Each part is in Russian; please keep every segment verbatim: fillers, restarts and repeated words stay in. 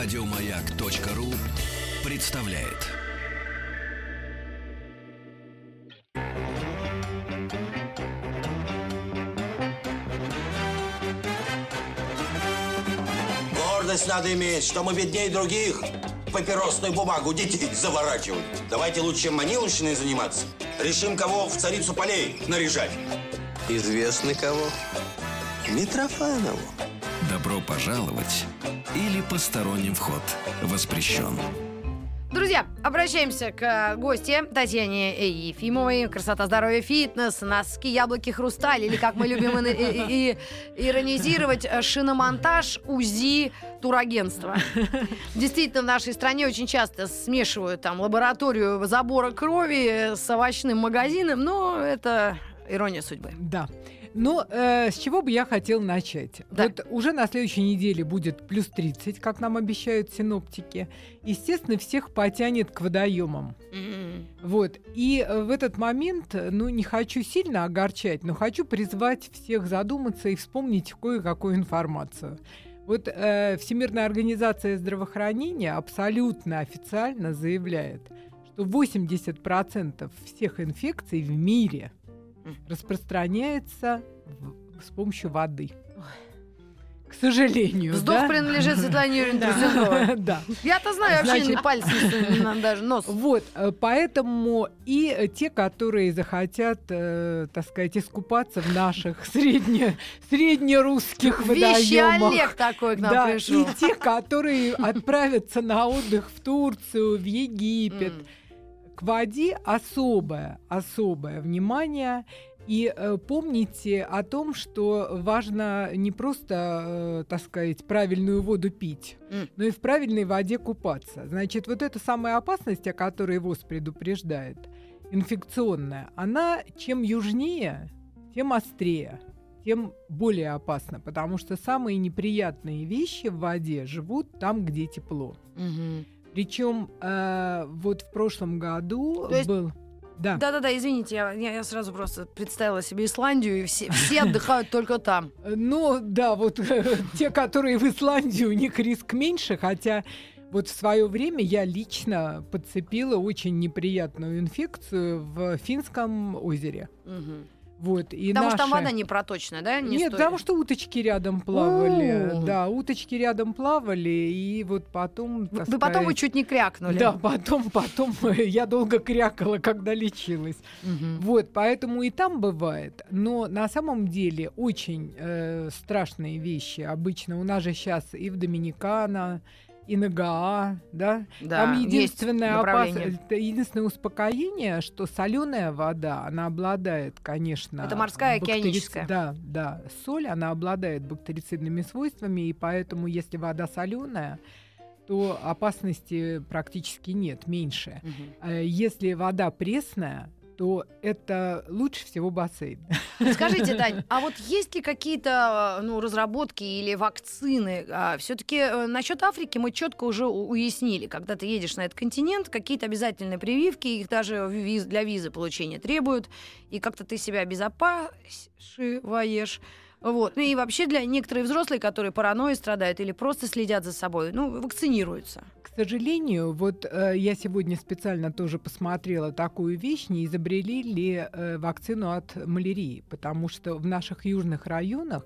Радиомаяк.ру представляет. Гордость надо иметь, что мы беднее других. Папиросную бумагу детей заворачивают. Давайте лучше маниловщиной заниматься. Решим, кого в царицу полей наряжать. Известно кого? Митрофанову. Добро пожаловать или посторонним вход воспрещен. Друзья, обращаемся к гостье Татьяне Ефимовой. Красота, здоровье, фитнес, носки, яблоки, хрусталь. Или, как мы любим иронизировать, шиномонтаж, УЗИ, турагентство. Действительно, в нашей стране очень часто смешивают там лабораторию забора крови с овощным магазином. Но это ирония судьбы. Да. Ну, э, с чего бы я хотел начать? Да. Вот уже на следующей неделе будет плюс тридцать, как нам обещают синоптики. Естественно, всех потянет к водоемам. Mm-hmm. Вот. И в этот момент, ну, не хочу сильно огорчать, но хочу призвать всех задуматься и вспомнить кое-какую информацию. Вот э, Всемирная организация здравоохранения абсолютно официально заявляет, что восемьдесят процентов всех инфекций в мире распространяется в, с помощью воды. К сожалению. Вздох, да? Принадлежит Светлане Юрьевне Тресеновой. Да. Я-то знаю, вообще пальцем даже нос. Вот, поэтому и те, которые захотят, так сказать, искупаться в наших среднерусских водоемах. Вещи Олег такой к нам пришел. И те, которые отправятся на отдых в Турцию, в Египет. К воде особое, особое внимание. И э, помните о том, что важно не просто, э, так сказать, правильную воду пить, mm. но и в правильной воде купаться. Значит, вот эта самая опасность, о которой ВОЗ предупреждает, инфекционная, она чем южнее, тем острее, тем более опасна, потому что самые неприятные вещи в воде живут там, где тепло. Mm-hmm. Причем э, вот в прошлом году то есть... был... Да. Да-да-да, извините, я, я сразу просто представила себе Исландию, и все, все отдыхают только там. Ну да, вот те, которые в Исландии, у них риск меньше, хотя вот в свое время я лично подцепила очень неприятную инфекцию в Финском озере. Вот, и потому наши... что там вода не проточная, да? Не Нет, стоит. Потому что уточки рядом плавали. О-о-о. Да, уточки рядом плавали, и вот потом... Вы сказать... потом вы чуть не крякнули. Да, потом, потом я долго крякала, когда лечилась. Угу. Вот, поэтому и там бывает. Но на самом деле очень э, страшные вещи. Обычно у нас же сейчас и в Доминикана, и на Гаа, да? Да, там единственное, опас... единственное успокоение, что соленая вода, она обладает, конечно... Это морская, бактери... океаническая. Да, да. Соль, она обладает бактерицидными свойствами, и поэтому, если вода соленая, то опасности практически нет, меньше. Угу. Если вода пресная, то это лучше всего бассейн. Скажите, Тань, а вот есть ли какие-то ну, разработки или вакцины? А, все-таки насчет Африки мы четко уже уяснили. Когда ты едешь на этот континент, какие-то обязательные прививки, их даже виз, для визы получения требуют, и как-то ты себя обезопасиваешь. Вот. Ну и вообще для некоторых взрослых, которые паранойей страдают или просто следят за собой, ну, вакцинируются. К сожалению, вот э, я сегодня специально тоже посмотрела такую вещь, не изобрели ли э, вакцину от малярии, потому что в наших южных районах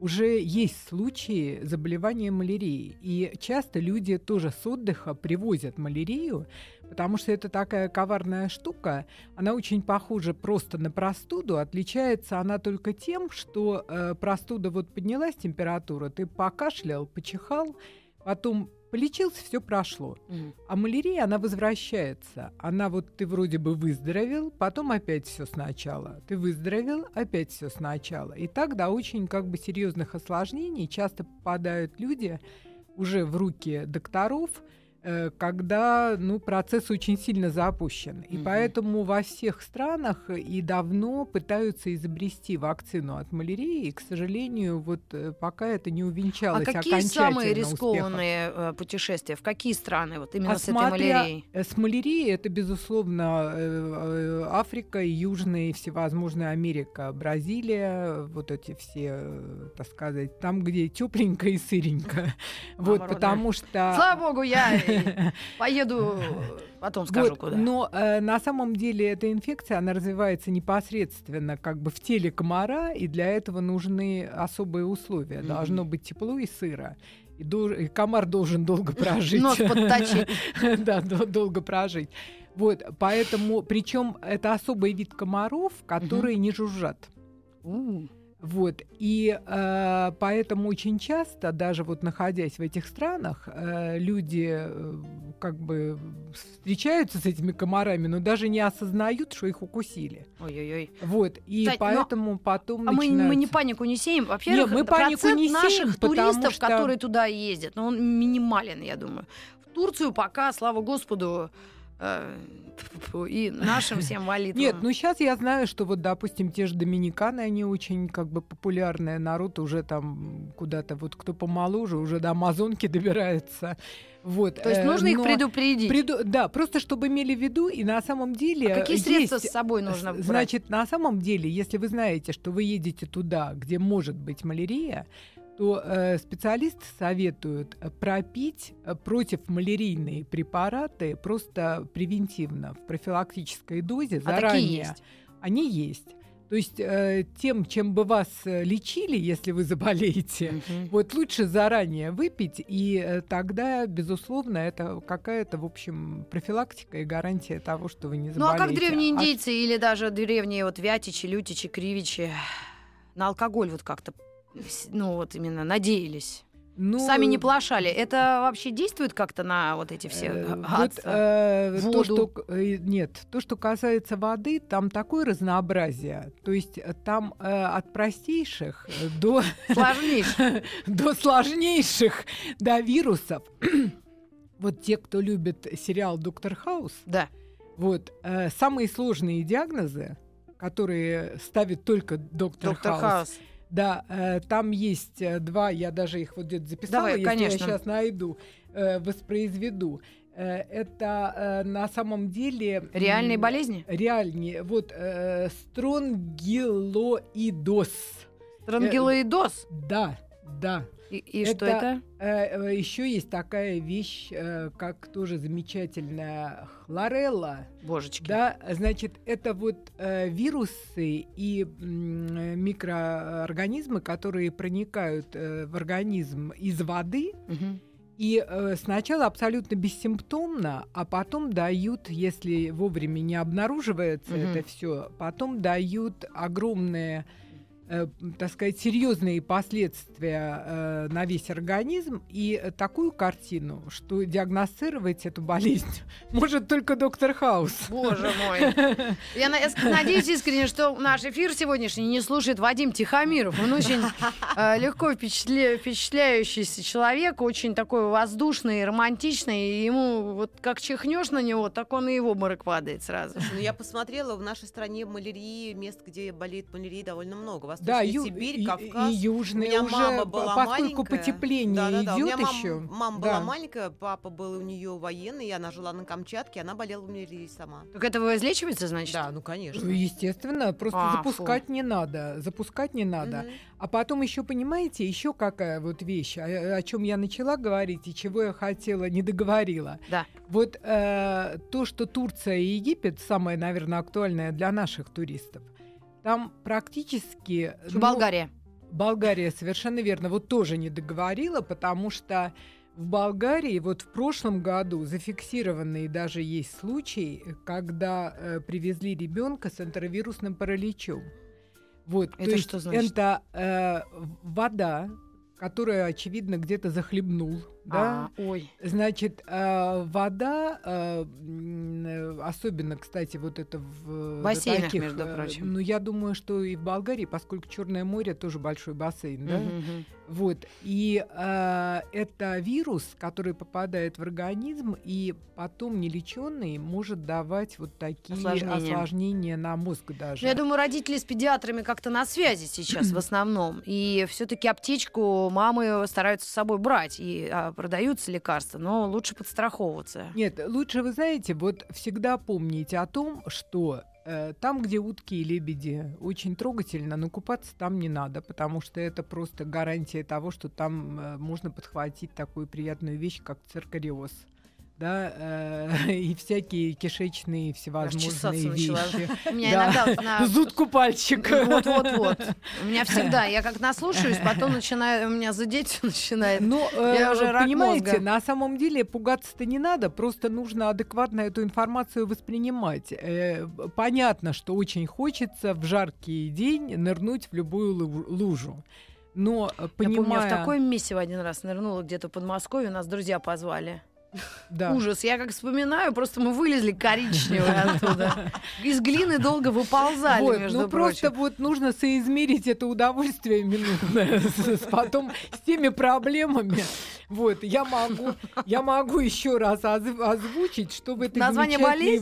уже есть случаи заболевания малярией. И часто люди тоже с отдыха привозят малярию, потому что это такая коварная штука. Она очень похожа просто на простуду. Отличается она только тем, что э, простуда вот поднялась, температура, ты покашлял, почихал, потом полечился, все прошло. Mm. А малярия, она возвращается. Она вот ты вроде бы выздоровел, потом опять все сначала. Ты выздоровел, опять все сначала. И так до очень как бы серьезных осложнений часто попадают люди уже в руки докторов, когда ну, процесс очень сильно запущен. И mm-hmm. поэтому во всех странах и давно пытаются изобрести вакцину от малярии. И, к сожалению, вот пока это не увенчалось окончательно успехом. А какие самые рискованные успехом. путешествия? В какие страны вот именно а с этой малярией? С малярией это, безусловно, Африка, Южная и всевозможная Америка, Бразилия, вот эти все, так сказать, там, где тепленько и сыренько. Вот, потому что... Слава богу, я... Поеду, потом скажу, вот, куда. Но э, на самом деле эта инфекция, она развивается непосредственно как бы в теле комара, и для этого нужны особые условия. Mm-hmm. Должно быть тепло и сыро. И, до, и комар должен долго прожить. Нос подточить. Да, долго прожить. Вот, поэтому, причем это особый вид комаров, которые не жужжат. Вот, и э, поэтому очень часто, даже вот находясь в этих странах, э, люди э, как бы встречаются с этими комарами, но даже не осознают, что их укусили. Ой-ой-ой. Вот, и Кстати, поэтому но... потом а начинаются... мы, мы не панику не сеем? Вообще, Нет, мы панику не сеем, наших туристов, что... которые туда ездят, но он минимален, я думаю. В Турцию пока, слава Господу... и нашим всем молитвам. Нет, ну сейчас я знаю, что вот, допустим, те же доминиканы, они очень как бы популярные, народ уже там куда-то, вот кто помоложе, уже до Амазонки добирается. Вот. То есть нужно Но их предупредить? Преду... Да, просто чтобы имели в виду, и на самом деле... А какие есть... средства с собой нужно брать? Значит, на самом деле, если вы знаете, что вы едете туда, где может быть малярия, то э, специалисты советуют пропить противомалярийные препараты просто превентивно, в профилактической дозе, а заранее. Такие есть? Они есть. То есть э, тем, чем бы вас лечили, если вы заболеете, mm-hmm. вот лучше заранее выпить, и э, тогда, безусловно, это какая-то, в общем, профилактика и гарантия того, что вы не заболеете. Ну а как древние индейцы а... или даже древние вот, вятичи, лютичи, кривичи на алкоголь вот как-то, ну вот именно, надеялись? Ну, сами не плашали. Это вообще действует как-то на вот эти все э, гадства? Э, то, что, нет. То, что касается воды, там такое разнообразие. То есть там э, от простейших до сложнейших до вирусов. Вот те, кто любит сериал «Доктор Хаус», вот самые сложные диагнозы, которые ставит только «Доктор Хаус», да, э, там есть два, я даже их вот где-то записала. Давай, если конечно. Я сейчас найду, э, воспроизведу. Э, это э, на самом деле... Реальные м- болезни? Реальные. Вот э, стронгилоидоз. Стронгилоидоз? Э, да, да. И, и это, что это? Э, еще есть такая вещь, э, как тоже замечательная хлорелла. Божечки. Да, значит, это вот э, вирусы и э, микроорганизмы, которые проникают э, в организм из воды. Угу. И э, сначала абсолютно бессимптомно, а потом дают, если вовремя не обнаруживается угу. это все, потом дают огромные... Э, так сказать, серьезные последствия э, на весь организм и такую картину, что диагностировать эту болезнь может только доктор Хаус. Боже мой. Я надеюсь искренне, что наш эфир сегодняшний не слушает Вадим Тихомиров. Он очень э, легко впечатля... впечатляющийся человек, очень такой воздушный, романтичный, и ему вот как чихнешь на него, так он и в обморок падает сразу. Ну, я посмотрела, в нашей стране малярии, мест, где болеет малярией, довольно много. Да, ю- Сибирь, Кавказ. И, и южный. У меня уже, мама была поскольку маленькая, потепление да, да, да. идет еще. Мам, мама да. была маленькая, папа был у нее военный, и она жила на Камчатке, она болела малярией сама. Так это вы излечиваете, значит? Да, ну конечно. Естественно, просто а, запускать фу. не надо, запускать не надо. Угу. А потом еще понимаете, еще какая вот вещь, о, о чем я начала говорить и чего я хотела не договорила. Да. Вот э, то, что Турция и Египет самое, наверное, актуальное для наших туристов. Там практически... Ну, Болгария. Болгария, совершенно верно. Вот тоже не договорила, потому что в Болгарии вот в прошлом году зафиксированные даже есть случаи, когда э, привезли ребенка с энтеровирусным параличом. Вот, это то что есть, значит? Это э, вода, которую, очевидно, где-то захлебнул Да? А, ой. Значит, вода, особенно, кстати, вот это в бассейнах, таких, между прочим. Ну, я думаю, что и в Болгарии, поскольку Черное море тоже большой бассейн, да? Mm-hmm. Вот. И э, это вирус, который попадает в организм и потом нелечённый может давать вот такие осложнения, осложнения на мозг даже. Ну, я думаю, родители с педиатрами как-то на связи сейчас в основном. И все-таки аптечку мамы стараются с собой брать и продаются лекарства, но лучше подстраховываться. Нет, лучше, вы знаете, вот всегда помните о том, что э, там, где утки и лебеди, очень трогательно, но купаться там не надо, потому что это просто гарантия того, что там э, можно подхватить такую приятную вещь, как циркариоз. Да, э, и всякие кишечные всевозможные вещи. У меня иногда вот на... Зуд купальщик. Вот-вот-вот. У меня всегда, я как наслушаюсь, потом начинаю, у меня зудеть начинает. Ну, понимаете, на самом деле пугаться-то не надо, просто нужно адекватно эту информацию воспринимать. Понятно, что очень хочется в жаркий день нырнуть в любую лужу. Но понимая... Я помню, в такое месиво один раз нырнула где-то в Подмосковье, нас друзья позвали. Да. Ужас. Я как вспоминаю, просто мы вылезли коричневые оттуда. Из глины долго выползали, вот, между ну, прочим. Просто вот нужно соизмерить это удовольствие минутное с, с, потом с теми проблемами. Вот, я могу, я могу еще раз озвучить, что в этой название замечательной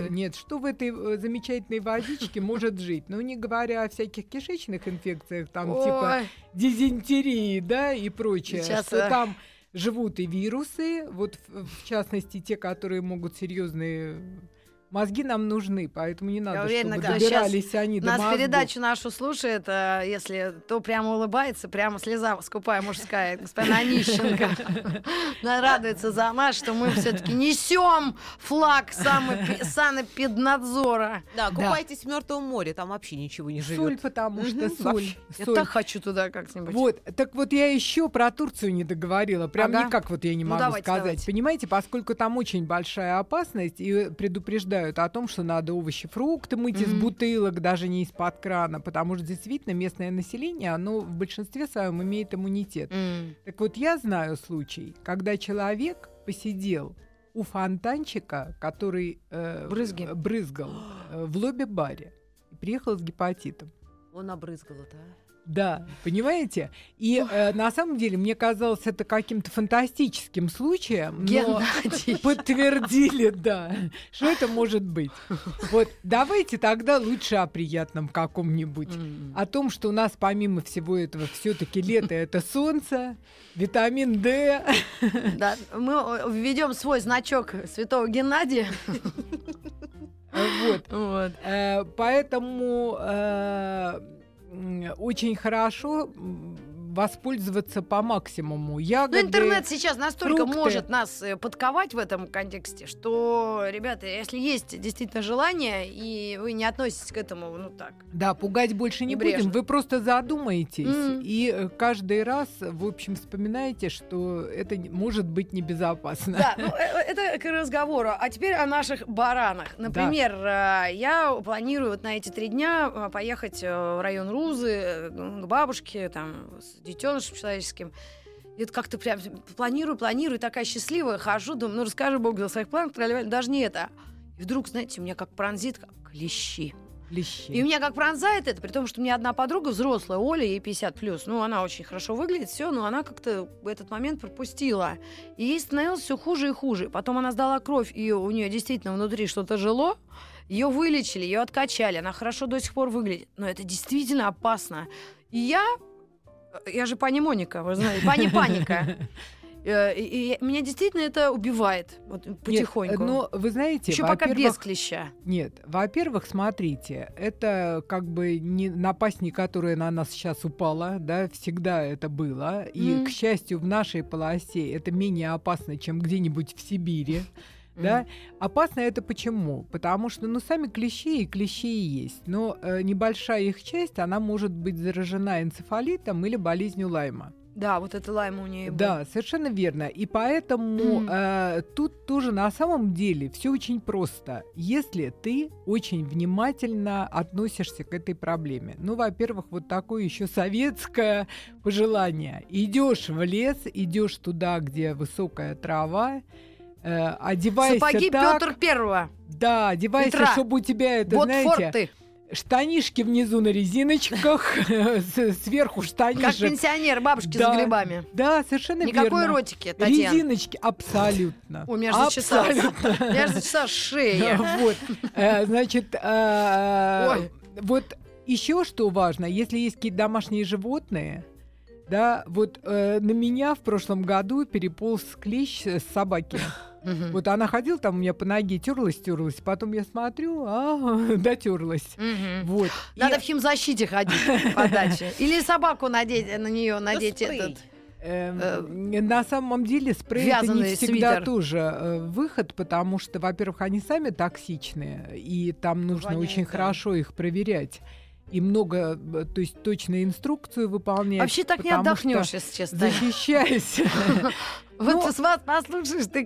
воде... Нет, что в этой замечательной водичке может жить. Ну, не говоря о всяких кишечных инфекциях, там Ой. типа дизентерии, да, и прочее. Сейчас, что а... там... Живут и вирусы, вот в частности те, которые могут серьезные... Мозги нам нужны, поэтому не надо, уверена, чтобы добирались они до мозгов. Нас передачу нашу слушает, а, если то прямо улыбается, прямо слеза скупая мужская, господин Онищенко. Радуется за нас, что мы все-таки несем флаг санэпиднадзора. Да, купайтесь в Мертвом море, там вообще ничего не живет. Соль, потому что соль. Я так хочу туда как-нибудь. Вот, так вот я еще про Турцию не договорила, прям никак вот я не могу сказать. Понимаете, поскольку там очень большая опасность, и предупреждаю о том, что надо овощи, фрукты мыть mm-hmm. из бутылок, даже не из-под крана, потому что действительно местное население, оно в большинстве своем имеет иммунитет. Mm-hmm. Так вот, я знаю случай, когда человек посидел у фонтанчика, который э, брызги. брызгал э, в лобби-баре, и приехал с гепатитом. Он обрызгал это, а? Да, понимаете? И э, на самом деле мне казалось это каким-то фантастическим случаем, но подтвердили, да, что это может быть. Вот давайте тогда лучше о приятном каком-нибудь. Mm. О том, что у нас помимо всего этого все-таки лето — это солнце, витамин Д. Да, мы введем свой значок святого Геннадия. Вот. Вот. Э, поэтому... Э, очень хорошо воспользоваться по максимуму. Ягоды, ну, интернет сейчас настолько фрукты. Может нас подковать в этом контексте, что, ребята, если есть действительно желание, и вы не относитесь к этому, ну так. Да, пугать больше не небрежно. Будем. Вы просто задумаетесь. Mm. И каждый раз, в общем, вспоминаете, что это может быть небезопасно. Да, ну, это к разговору. А теперь о наших баранах. Например, да. я планирую вот на эти три дня поехать в район Рузы к бабушке, там, детенышем человеческим. И это как-то прям планирую, планирую, такая счастливая, хожу, думаю, ну расскажи Богу за своих планов, даже не это. И вдруг, знаете, у меня как пронзит, как клещи. Лещи. И у меня как пронзает это, при том, что у меня одна подруга взрослая, Оля, ей пятьдесят плюс. Ну, она очень хорошо выглядит, все, но она как-то этот момент пропустила. И ей становилось все хуже и хуже. Потом она сдала кровь, и у нее действительно внутри что-то жило. Ее вылечили, ее откачали, она хорошо до сих пор выглядит. Но это действительно опасно. И я... Я же панемоника, вы знаете, пани-паника. И, и меня действительно это убивает вот, потихоньку. Нет, но вы знаете, еще пока без клеща. Нет, во-первых, смотрите, это как бы не напасть, не которая на нас сейчас упала, да, всегда это было. И, mm-hmm. к счастью, в нашей полосе это менее опасно, чем где-нибудь в Сибири. Да? Mm. Опасно это почему? Потому что, ну, сами клещи и клещи и есть, но э, небольшая их часть, она может быть заражена энцефалитом или болезнью Лайма. Да, вот это лайма у нее. Да, был. Совершенно верно. И поэтому mm. э, тут тоже на самом деле все очень просто. Если ты очень внимательно относишься к этой проблеме. Ну, во-первых, вот такое еще советское пожелание. Идешь в лес, идешь туда, где высокая трава, э, одевайся сапоги так. Сапоги Пётра Первого. Да, одевайся, Петра. Чтобы у тебя это, вот знаете... Форты. Штанишки внизу на резиночках, сверху штанишек. Как пенсионер, бабушки да, с грибами. Да, совершенно Никакой верно. Никакой эротики, Татьяна. Резиночки, абсолютно. У меня же зачесалась. У меня же зачесалась шея. Вот, значит, вот еще что важно, если есть какие-то домашние животные, да, вот на меня в прошлом году переполз клещ с собаки. Uh-huh. Вот она ходила там у меня по ноге, терлась, терлась. Потом я смотрю, а, дотерлась. Uh-huh. Вот. Надо и... в химзащите ходить подальше. Или собаку надеть, на нее надеть этот. На самом деле спрей это не всегда тоже выход, потому что, во-первых, они сами токсичные, и там нужно очень хорошо их проверять. И много, то есть точно инструкцию выполнять. Вообще так не отдохнешь, если честно. Защищайся. Вот с вас послушаешь, ты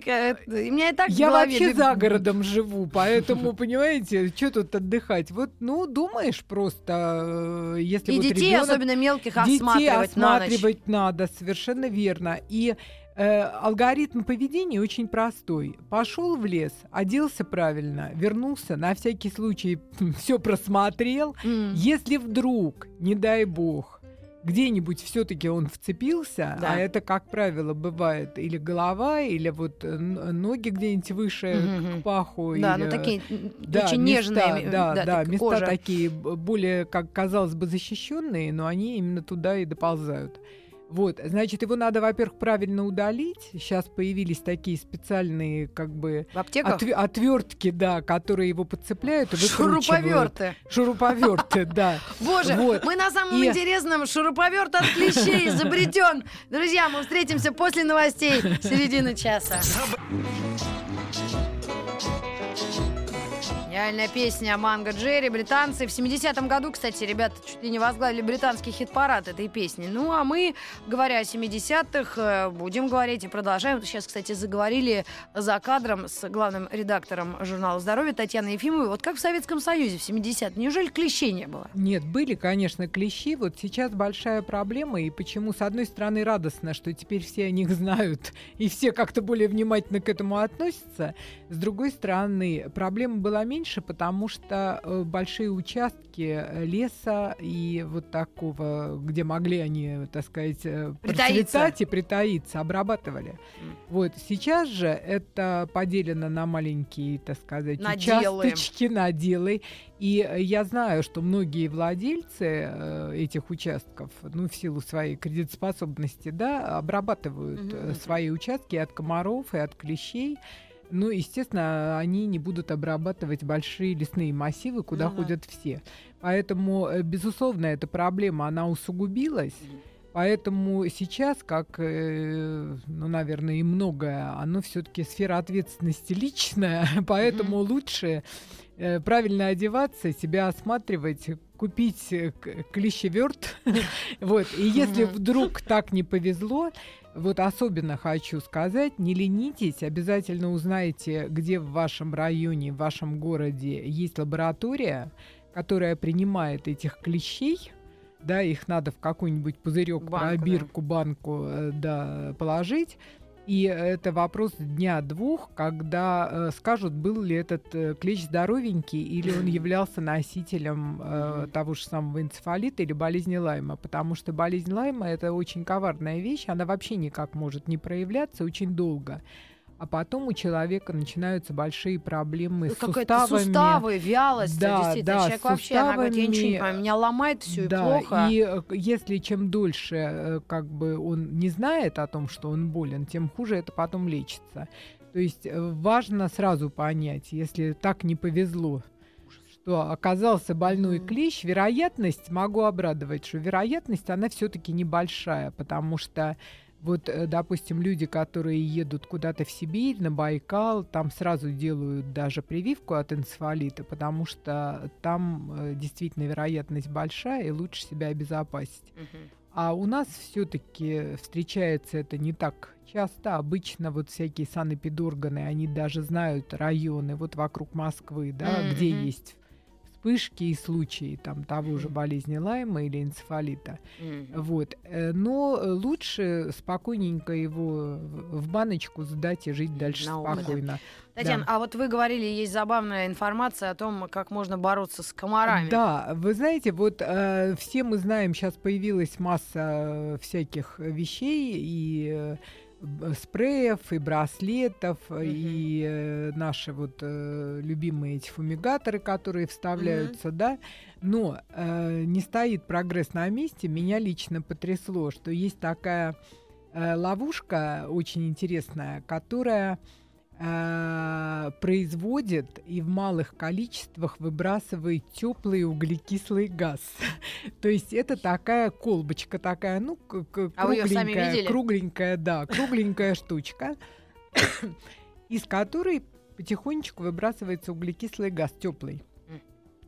меня и так в голове. Я вообще за городом живу, поэтому, понимаете, что тут отдыхать? Вот, ну, думаешь просто, если вот ребенок... И детей, особенно мелких, осматривать на ночь. Детей осматривать надо, совершенно верно. И алгоритм поведения очень простой. Пошел в лес, оделся правильно, вернулся, на всякий случай все просмотрел. Mm. Если вдруг, не дай бог, где-нибудь все-таки он вцепился, да. а это, как правило, бывает или голова, или вот ноги где-нибудь выше mm-hmm. к паху. Да, или... ну такие да, очень места, нежные. Да, да, да, места кожа. Такие более, как казалось бы, защищенные, но они именно туда и доползают. Вот, значит, его надо, во-первых, правильно удалить. Сейчас появились такие специальные, как бы... В аптеках? Отв- отвертки, да, которые его подцепляют и выкручивают. Шуруповерты. Шуруповерты, да. Боже, мы на самом интересном шуруповерт от клещей изобретен. Друзья, мы встретимся после новостей середины часа. Реальная песня «Манго Джерри», британцы. В семидесятом году, кстати, ребята чуть ли не возглавили британский хит-парад этой песни. Ну, а мы, говоря о семидесятых, будем говорить и продолжаем. Сейчас, кстати, заговорили за кадром с главным редактором журнала «Здоровье» Татьяной Ефимовой. Вот как в Советском Союзе в семидесятые? Неужели клещей не было? Нет, были, конечно, клещи. Вот сейчас большая проблема. И почему, с одной стороны, радостно, что теперь все о них знают и все как-то более внимательно к этому относятся. С другой стороны, проблема была меньше. Потому что большие участки леса и вот такого, где могли они, так сказать, процветать и притаиться, обрабатывали. Mm. Вот сейчас же это поделено на маленькие, так сказать, наделы. Участочки, наделы. И я знаю, что многие владельцы этих участков, ну, в силу своей кредитоспособности, да, обрабатывают mm-hmm. свои участки от комаров и от клещей. Ну, естественно, они не будут обрабатывать большие лесные массивы, куда ну, ходят да. все. Поэтому, безусловно, эта проблема, она усугубилась. Поэтому сейчас, как, ну, наверное, и многое, оно все-таки сфера ответственности личная. Поэтому mm-hmm. лучше правильно одеваться, себя осматривать, купить клещевёрт. Вот. И если вдруг так не повезло, вот особенно хочу сказать, не ленитесь, обязательно узнайте, где в вашем районе, в вашем городе есть лаборатория, которая принимает этих клещей, да, их надо в какой-нибудь пузырёк, пробирку, да. банку, да, положить. И это вопрос дня-двух, когда э, скажут, был ли этот э, клещ здоровенький, или он являлся носителем э, того же самого энцефалита или болезни Лайма. Потому что болезнь Лайма – это очень коварная вещь, она вообще никак может не проявляться очень долго. А потом у человека начинаются большие проблемы ну, с суставами. Какая-то суставы, вялость. Да, действительно. Да, человек вообще, она говорит, я ничего не понимаю, меня ломает все да, и плохо. И если чем дольше как бы, он не знает о том, что он болен, тем хуже это потом лечится. То есть важно сразу понять, если так не повезло, что оказался больной клещ, вероятность, могу обрадовать, что вероятность, она все-таки небольшая, потому что вот, допустим, люди, которые едут куда-то в Сибирь, на Байкал, там сразу делают даже прививку от энцефалита, потому что там действительно вероятность большая, и лучше себя обезопасить. Угу. А у нас все-таки встречается это не так часто. Обычно вот всякие санэпидорганы, они даже знают районы вот вокруг Москвы, да, mm-hmm. где есть вспышки и случаи там, того же болезни Лайма или энцефалита. Mm-hmm. Вот. Но лучше спокойненько его в баночку сдать и жить дальше no, спокойно. Да. Татьяна, да. А вот вы говорили, есть забавная информация о том, как можно бороться с комарами. Да, вы знаете, вот э, все мы знаем, сейчас появилась масса всяких вещей и... спреев и браслетов, mm-hmm. и э, наши вот э, любимые эти фумигаторы, которые вставляются, mm-hmm. да. Но э, не стоит прогресс на месте. Меня лично потрясло, что есть такая э, ловушка очень интересная, которая э, производит и в малых количествах выбрасывает теплый углекислый газ. То есть это такая колбочка, такая, ну, кругленькая, а кругленькая, да, кругленькая штучка, из которой потихонечку выбрасывается углекислый газ теплый.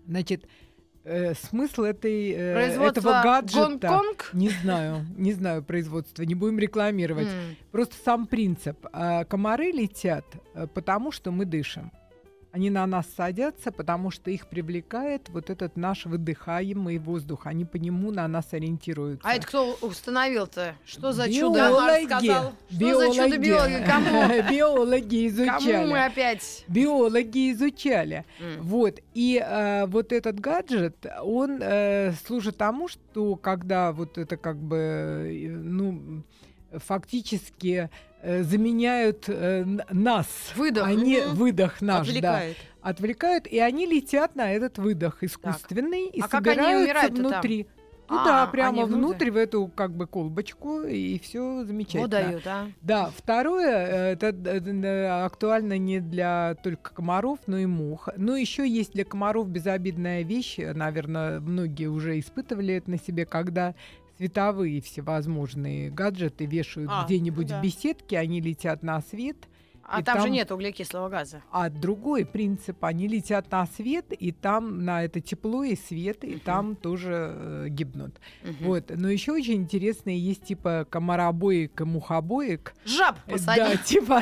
Значит, э, смысл этой, э, этого гаджета... Гонконг? Не знаю, не знаю производства, не будем рекламировать. Mm. Просто сам принцип. Комары летят, потому что мы дышим. Они на нас садятся, потому что их привлекает вот этот наш выдыхаемый воздух. Они по нему на нас ориентируются. А это кто установил-то? Что за биологи. Чудо? Комар сказал. Что биологи. За чудо биологи? Кому? Биологи изучали. Кому мы опять? Биологи изучали. Mm. Вот. И э, вот этот гаджет, он э, служит тому, что когда вот это как бы, э, ну, фактически... заменяют э, нас. Выдох. Они, угу. Выдох наш, отвлекает. Да. Отвлекают, и они летят на этот выдох искусственный так. И а собираются внутри. Там? Ну да, прямо внутрь, внутрь, в эту как бы колбочку, и все замечательно. Дают, а? Да, второе, это, это актуально не для только комаров, но и мух. Но еще есть для комаров безобидная вещь, наверное, многие уже испытывали это на себе, когда... Световые всевозможные гаджеты вешают а, где-нибудь да. в беседке, они летят на свет. А там, там же нет углекислого газа. А другой принцип, они летят на свет, и там на это тепло и свет, и uh-huh. там тоже э, гибнут. Uh-huh. Вот. Но еще очень интересные есть типа комаробоек и мухобоек. Жаб посадить. Да, типа...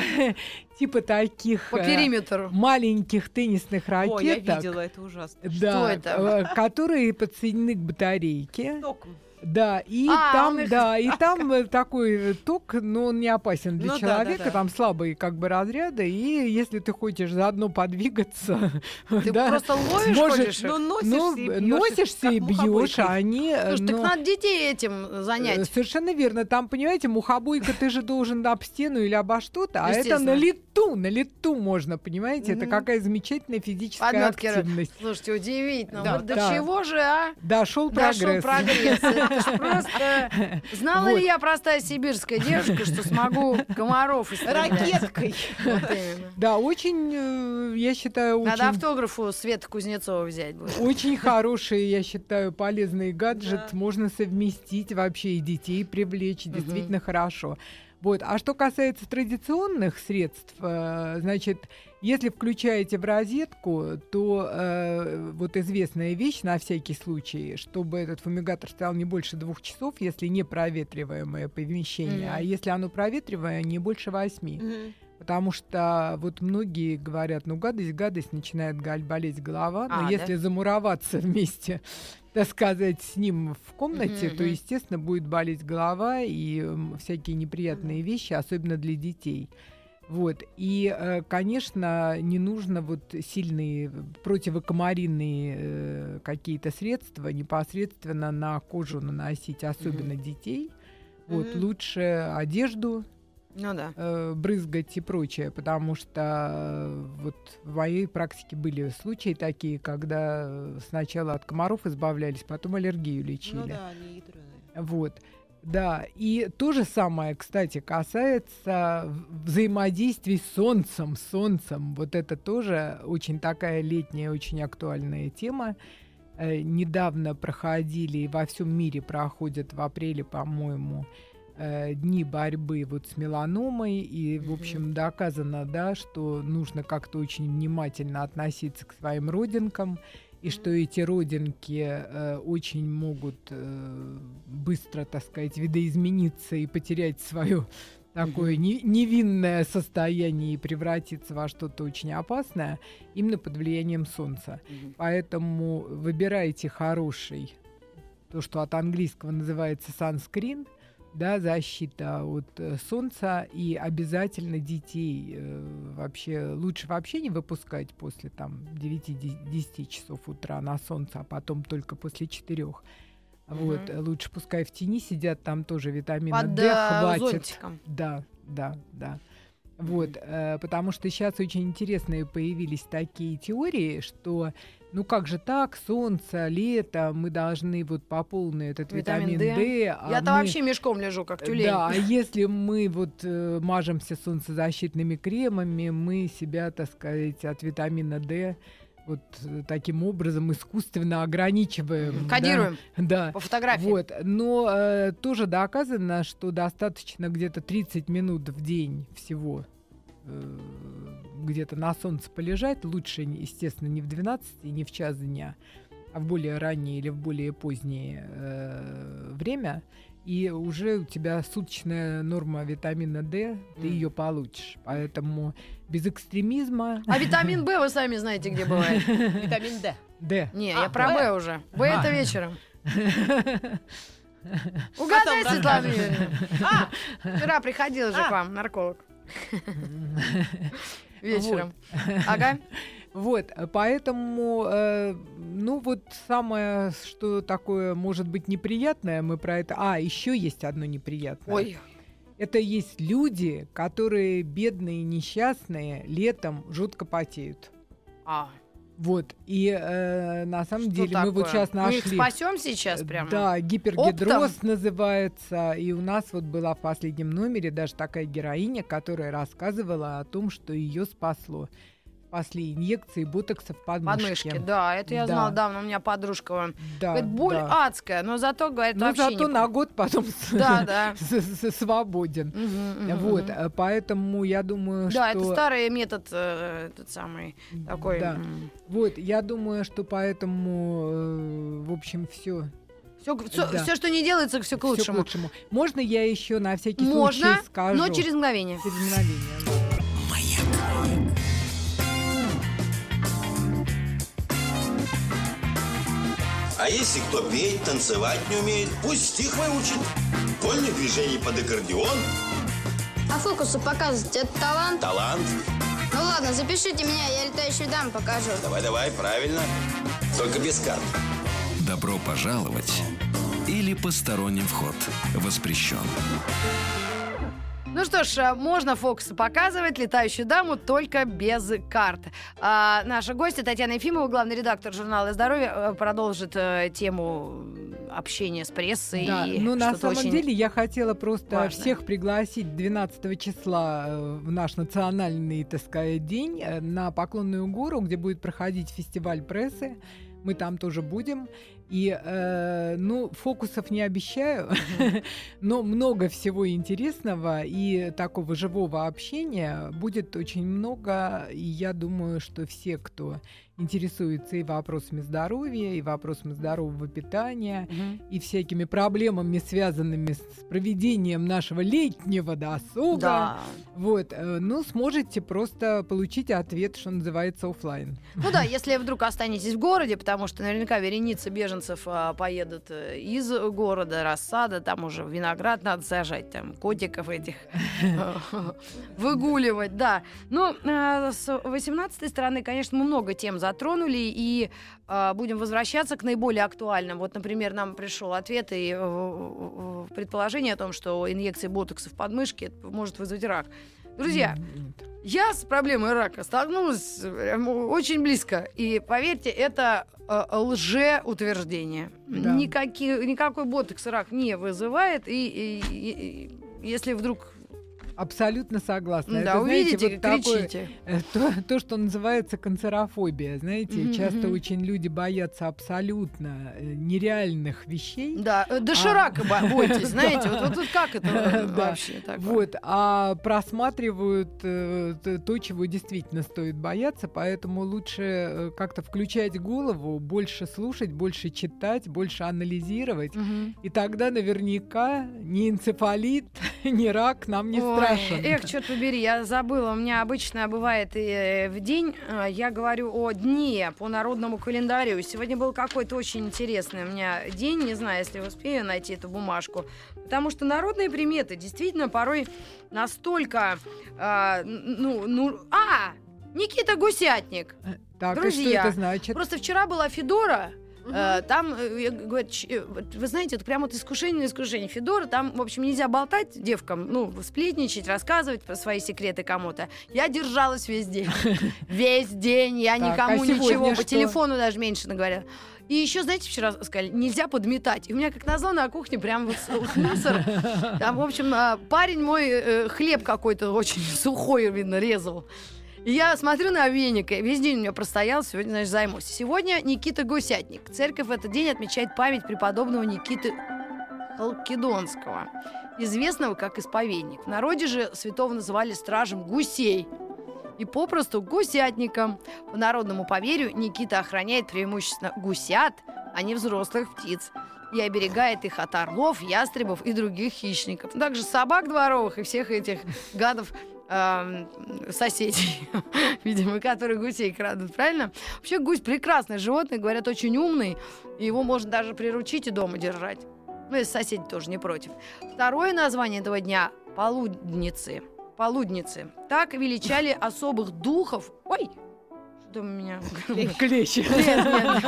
типа таких по периметру. Э, маленьких теннисных ракеток. О, я видела, это ужасно. Да, что это? Э, которые подсоединены к батарейке. Током. Да, и а, там, их... да, и там такой ток, но он не опасен для ну, человека, да, да, да. Там слабые как бы разряды, и если ты хочешь заодно подвигаться, ты да, просто ловишь, можешь, но носишься, ну, носишься и бьешь, а они... Слушай, ну, так надо детей этим занять. Совершенно верно. Там, понимаете, мухобойка, ты же должен об стену или обо что-то, а это на лету, на лету можно, понимаете? Mm-hmm. Это какая замечательная физическая Подметки активность. Слушайте, удивительно. Да, вот да. До чего же, а? Дошел прогресс. прогресс. Просто знала вот. Ли я, простая сибирская девушка, что смогу комаров истреблять? Ракеткой. Вот да, очень, я считаю, очень... Надо автографу Светы Кузнецова взять будет. Очень хороший, я считаю, полезный гаджет. Да. Можно совместить вообще и детей привлечь. Действительно угу. хорошо. Вот. А что касается традиционных средств, значит, если включаете в розетку, то э, вот известная вещь на всякий случай, чтобы этот фумигатор стоял не больше двух часов, если не проветриваемое помещение, mm-hmm. а если оно проветриваемое, не больше восьми. Mm-hmm. Потому что вот многие говорят, ну гадость, гадость, начинает болеть голова, а, но да? если замуроваться вместе, так сказать, с ним в комнате, mm-hmm. то, естественно, будет болеть голова и всякие неприятные mm-hmm. вещи, особенно для детей. Вот. И, конечно, не нужно вот сильные противокомаринные какие-то средства непосредственно на кожу наносить, особенно mm-hmm. детей. Вот. Mm-hmm. Лучше одежду ну, да. э, брызгать и прочее, потому что вот в моей практике были случаи такие, когда сначала от комаров избавлялись, потом аллергию лечили. Ну да, они ядреные. Вот. Да, и то же самое, кстати, касается взаимодействий с солнцем, с солнцем. Вот это тоже очень такая летняя, очень актуальная тема. Э, недавно проходили, и во всем мире проходят в апреле, по-моему, э, дни борьбы вот с меланомой. И, в общем, доказано, да, что нужно как-то очень внимательно относиться к своим родинкам. и что эти родинки э, очень могут э, быстро, так сказать, видоизмениться и потерять свое такое не, невинное состояние и превратиться во что-то очень опасное именно под влиянием солнца. Mm-hmm. Поэтому выбирайте хороший, то, что от английского называется санскрин, да, защита от солнца, и обязательно детей э, вообще лучше вообще не выпускать после там, девяти-десяти часов утра на солнце, а потом только после четырех. Вот, угу. Лучше пускай в тени сидят, там тоже витамина Под, Д хватит. Зонтиком. Да, да, да. Вот, э, потому что сейчас очень интересные появились такие теории, что ну как же так, солнце, лето, мы должны вот по полной этот витамин, витамин Д. А Я-то мы... вообще мешком лежу, как тюлень. Да, а если мы вот э, мажемся солнцезащитными кремами, мы себя, так сказать, от витамина Д вот таким образом искусственно ограничиваем. Кодируем, да, да. По фотографии. Вот. Но э, тоже доказано, что достаточно где-то тридцать минут в день всего э, где-то на солнце полежать. Лучше, естественно, не в двенадцать, не в час дня, а в более раннее или в более позднее э, время. И уже у тебя суточная норма витамина Д, ты mm. ее получишь. Поэтому без экстремизма. А витамин В вы сами знаете, где бывает. Витамин Д. Д. Не, а, я про В уже. В это вечером. Угадай, Светлана Юрьевна. А, вчера приходила же к вам нарколог. Вечером. Ага. Вот, поэтому, э, ну вот самое, что такое может быть неприятное, мы про это... А, еще есть одно неприятное. Ой. Это есть люди, которые бедные, несчастные, летом жутко потеют. А. Вот, и э, на самом что деле такое? Мы вот сейчас нашли... Мы их спасем сейчас прямо? Да, гипергидроз Оптом? Называется. И у нас вот была в последнем номере даже такая героиня, которая рассказывала о том, что ее спасло. После инъекции ботокса в подмышке. Подмышки, да, это я да. знала давно, у меня подружка. Да, говорит, боль да. адская, но зато, говорит, но вообще зато не... на год потом да, с... Да. свободен. Угу, вот, угу. Поэтому я думаю, да, что... Да, это старый метод, э, тот самый, такой... Да. М- вот, я думаю, что поэтому, э, в общем, все. Все, да. все, что не делается, все к лучшему. Всё к лучшему. Можно я еще на всякий Можно, случай скажу? Можно, но через мгновение. Через мгновение. А если кто петь, танцевать не умеет, пусть стих выучит. Вольных движений под аккордеон. А фокусы показывать – это талант? Талант. Ну ладно, запишите меня, я летающую даму покажу. Давай-давай, правильно. Только без карт. Добро пожаловать или посторонним вход воспрещен. Ну что ж, можно фокусы показывать, летающую даму, только без карт. А наша гостья Татьяна Ефимова, главный редактор журнала «Здоровье», продолжит э, тему общения с прессой. Да, и ну на самом деле я хотела просто важное. Всех пригласить двенадцатого числа в наш национальный, так сказать, день на Поклонную гору, где будет проходить фестиваль прессы. Мы там тоже будем. И, э, ну, фокусов не обещаю, mm-hmm. но много всего интересного и такого живого общения будет очень много. И я думаю, что все, кто интересуется и вопросами здоровья, и вопросами здорового питания, mm-hmm. и всякими проблемами, связанными с проведением нашего летнего досуга, да. вот, э, ну, сможете просто получить ответ, что называется, офлайн. Ну да, если вдруг останетесь в городе, потому что наверняка вереница беженцев поедут из города, рассада, там уже виноград надо сажать, там котиков этих выгуливать, да. Ну, с восемнадцатой стороны, конечно, мы много тем затронули, и будем возвращаться к наиболее актуальным. Вот, например, нам пришел ответ и предположение о том, что инъекция ботокса в подмышке может вызвать рак. Друзья, я с проблемой рака столкнулась очень близко. И, поверьте, это э, лжеутверждение. Да. Никакие, никакой ботокс рак не вызывает. И, и, и если вдруг Абсолютно согласна. Да, это, увидите, знаете, вот кричите. Такое, то, то, что называется канцерофобия. Знаете, mm-hmm. часто очень люди боятся абсолютно нереальных вещей. Да, доширака а... бойтесь, знаете, вот как это вообще такое? А просматривают то, чего действительно стоит бояться, поэтому лучше как-то включать голову, больше слушать, больше читать, больше анализировать, и тогда наверняка ни энцефалит, ни рак нам не страшен. Ой, эх, черт побери, я забыла. У меня обычно бывает и в день. Я говорю о дне по народному календарю. Сегодня был какой-то очень интересный у меня день. Не знаю, если успею найти эту бумажку. Потому что народные приметы действительно порой настолько... А, ну, ну, а! Никита Гусятник! Так, друзья, что это значит? Просто вчера была Федора... Uh-huh. Там, говорят, вы знаете, это прямо вот искушение на искушение. Федора, там, в общем, нельзя болтать девкам, ну, сплетничать, рассказывать про свои секреты кому-то. Я держалась весь день. Весь день я никому ничего. По телефону даже меньше наговорила. И еще, знаете, вчера сказали, нельзя подметать. И у меня, как назло, на кухне прям вот мусор. Там, в общем, парень мой хлеб какой-то очень сухой, видно, резал. Я смотрю на веник, и весь день у меня простоял, сегодня, значит, займусь. Сегодня Никита Гусятник. Церковь в этот день отмечает память преподобного Никиты Халкидонского, известного как исповедник. В народе же святого называли стражем гусей и попросту гусятником. По народному поверью Никита охраняет преимущественно гусят, а не взрослых птиц, и оберегает их от орлов, ястребов и других хищников. Также собак дворовых и всех этих гадов, соседей, видимо, которые гусей крадут, правильно? Вообще гусь прекрасное животное, говорят, очень умный, и его можно даже приручить и дома держать. Ну, и соседи тоже не против. Второе название этого дня – полудницы. Полудницы. Так величали особых духов. Ой! Да у меня... Клещ. Нет, нет.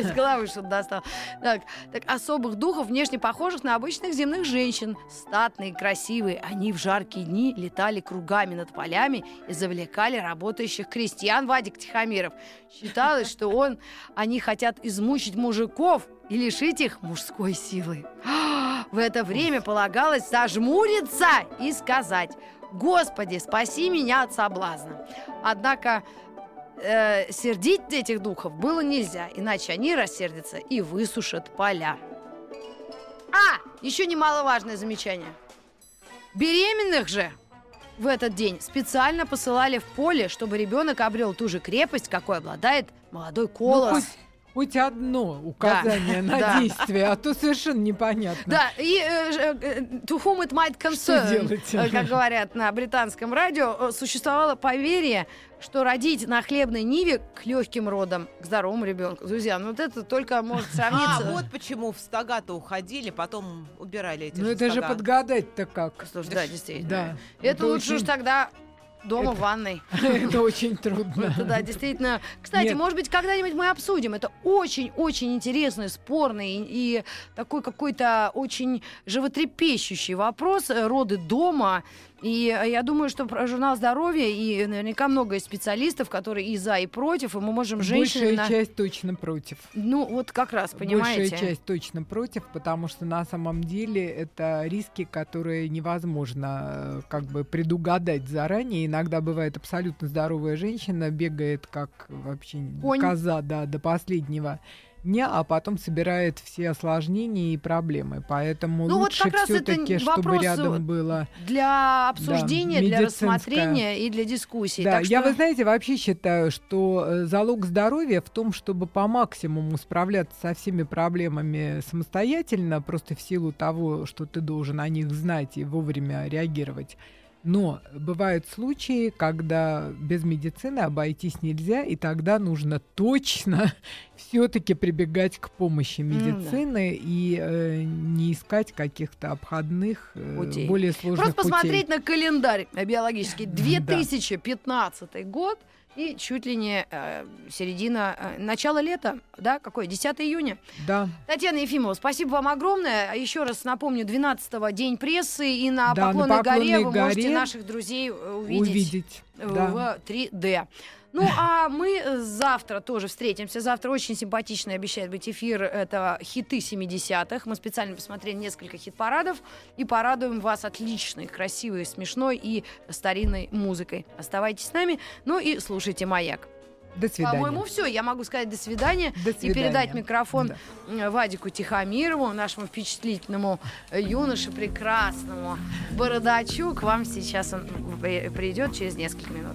Из головы что-то достал. Так, так, особых духов, внешне похожих на обычных земных женщин. Статные, красивые. Они в жаркие дни летали кругами над полями и завлекали работающих крестьян. Вадик Тихомиров. Считалось, что он... они хотят измучить мужиков и лишить их мужской силы. В это время полагалось зажмуриться и сказать: «Господи, спаси меня от соблазна». Однако... Э, сердить этих духов было нельзя, иначе они рассердятся и высушат поля. А! Еще немаловажное замечание. Беременных же в этот день специально посылали в поле, чтобы ребенок обрел ту же крепость, какой обладает молодой колос. Ну, пусть... Хоть одно указание, да, на, да, действие, а то совершенно непонятно. Да, и to whom it might concern, как говорят на британском радио, существовало поверье, что родить на хлебной ниве к легким родам, к здоровому ребенку. Друзья, ну вот это только может сравниться. А вот почему в стога-то уходили, потом убирали эти стога. Ну это же подгадать-то как. Слушай, да, действительно. Это лучше уж тогда... Дома, это, в ванной. Это очень трудно. Это, да, действительно. Кстати, Нет. может быть, когда-нибудь мы обсудим. Это очень-очень интересный, спорный и, и такой какой-то очень животрепещущий вопрос. Роды дома. И я думаю, что журнал «Здоровье», и наверняка много специалистов, которые и за, и против, и мы можем женщины... Большая на... часть точно против. Ну, вот как раз, понимаете? Большая часть точно против, потому что на самом деле это риски, которые невозможно как бы предугадать заранее. Иногда бывает абсолютно здоровая женщина, бегает как вообще Конь. коза, да, до последнего дня, а потом собирает все осложнения и проблемы. Поэтому ну, лучше вот все-таки, чтобы рядом было для обсуждения, да, для рассмотрения и для дискуссии. Да, так я, что... вы знаете, вообще считаю, что залог здоровья в том, чтобы по максимуму справляться со всеми проблемами самостоятельно, просто в силу того, что ты должен о них знать и вовремя реагировать. Но бывают случаи, когда без медицины обойтись нельзя, и тогда нужно точно все-таки прибегать к помощи медицины mm, да. и э, не искать каких-то обходных, э, путей. более сложных Просто путей. Посмотреть на календарь биологический. две тысячи пятнадцатый год и чуть ли не э, середина, э, начало лета, да, какое, десятого июня? Да. Татьяна Ефимова, спасибо вам огромное. Еще раз напомню, двенадцатого день прессы, и на, да, Поклонной горе вы можете наших друзей увидеть, увидеть в да. три дэ. Ну, а мы завтра тоже встретимся. Завтра очень симпатичный обещает быть эфир. Это хиты семидесятых. Мы специально посмотрели несколько хит-парадов и порадуем вас отличной, красивой, смешной и старинной музыкой. Оставайтесь с нами, ну и слушайте «Маяк». До свидания. По-моему, все. Я могу сказать до свидания, до свидания. И передать микрофон да. Вадику Тихомирову, нашему впечатлительному юноше, прекрасному бородачу. К вам сейчас он придет через несколько минут.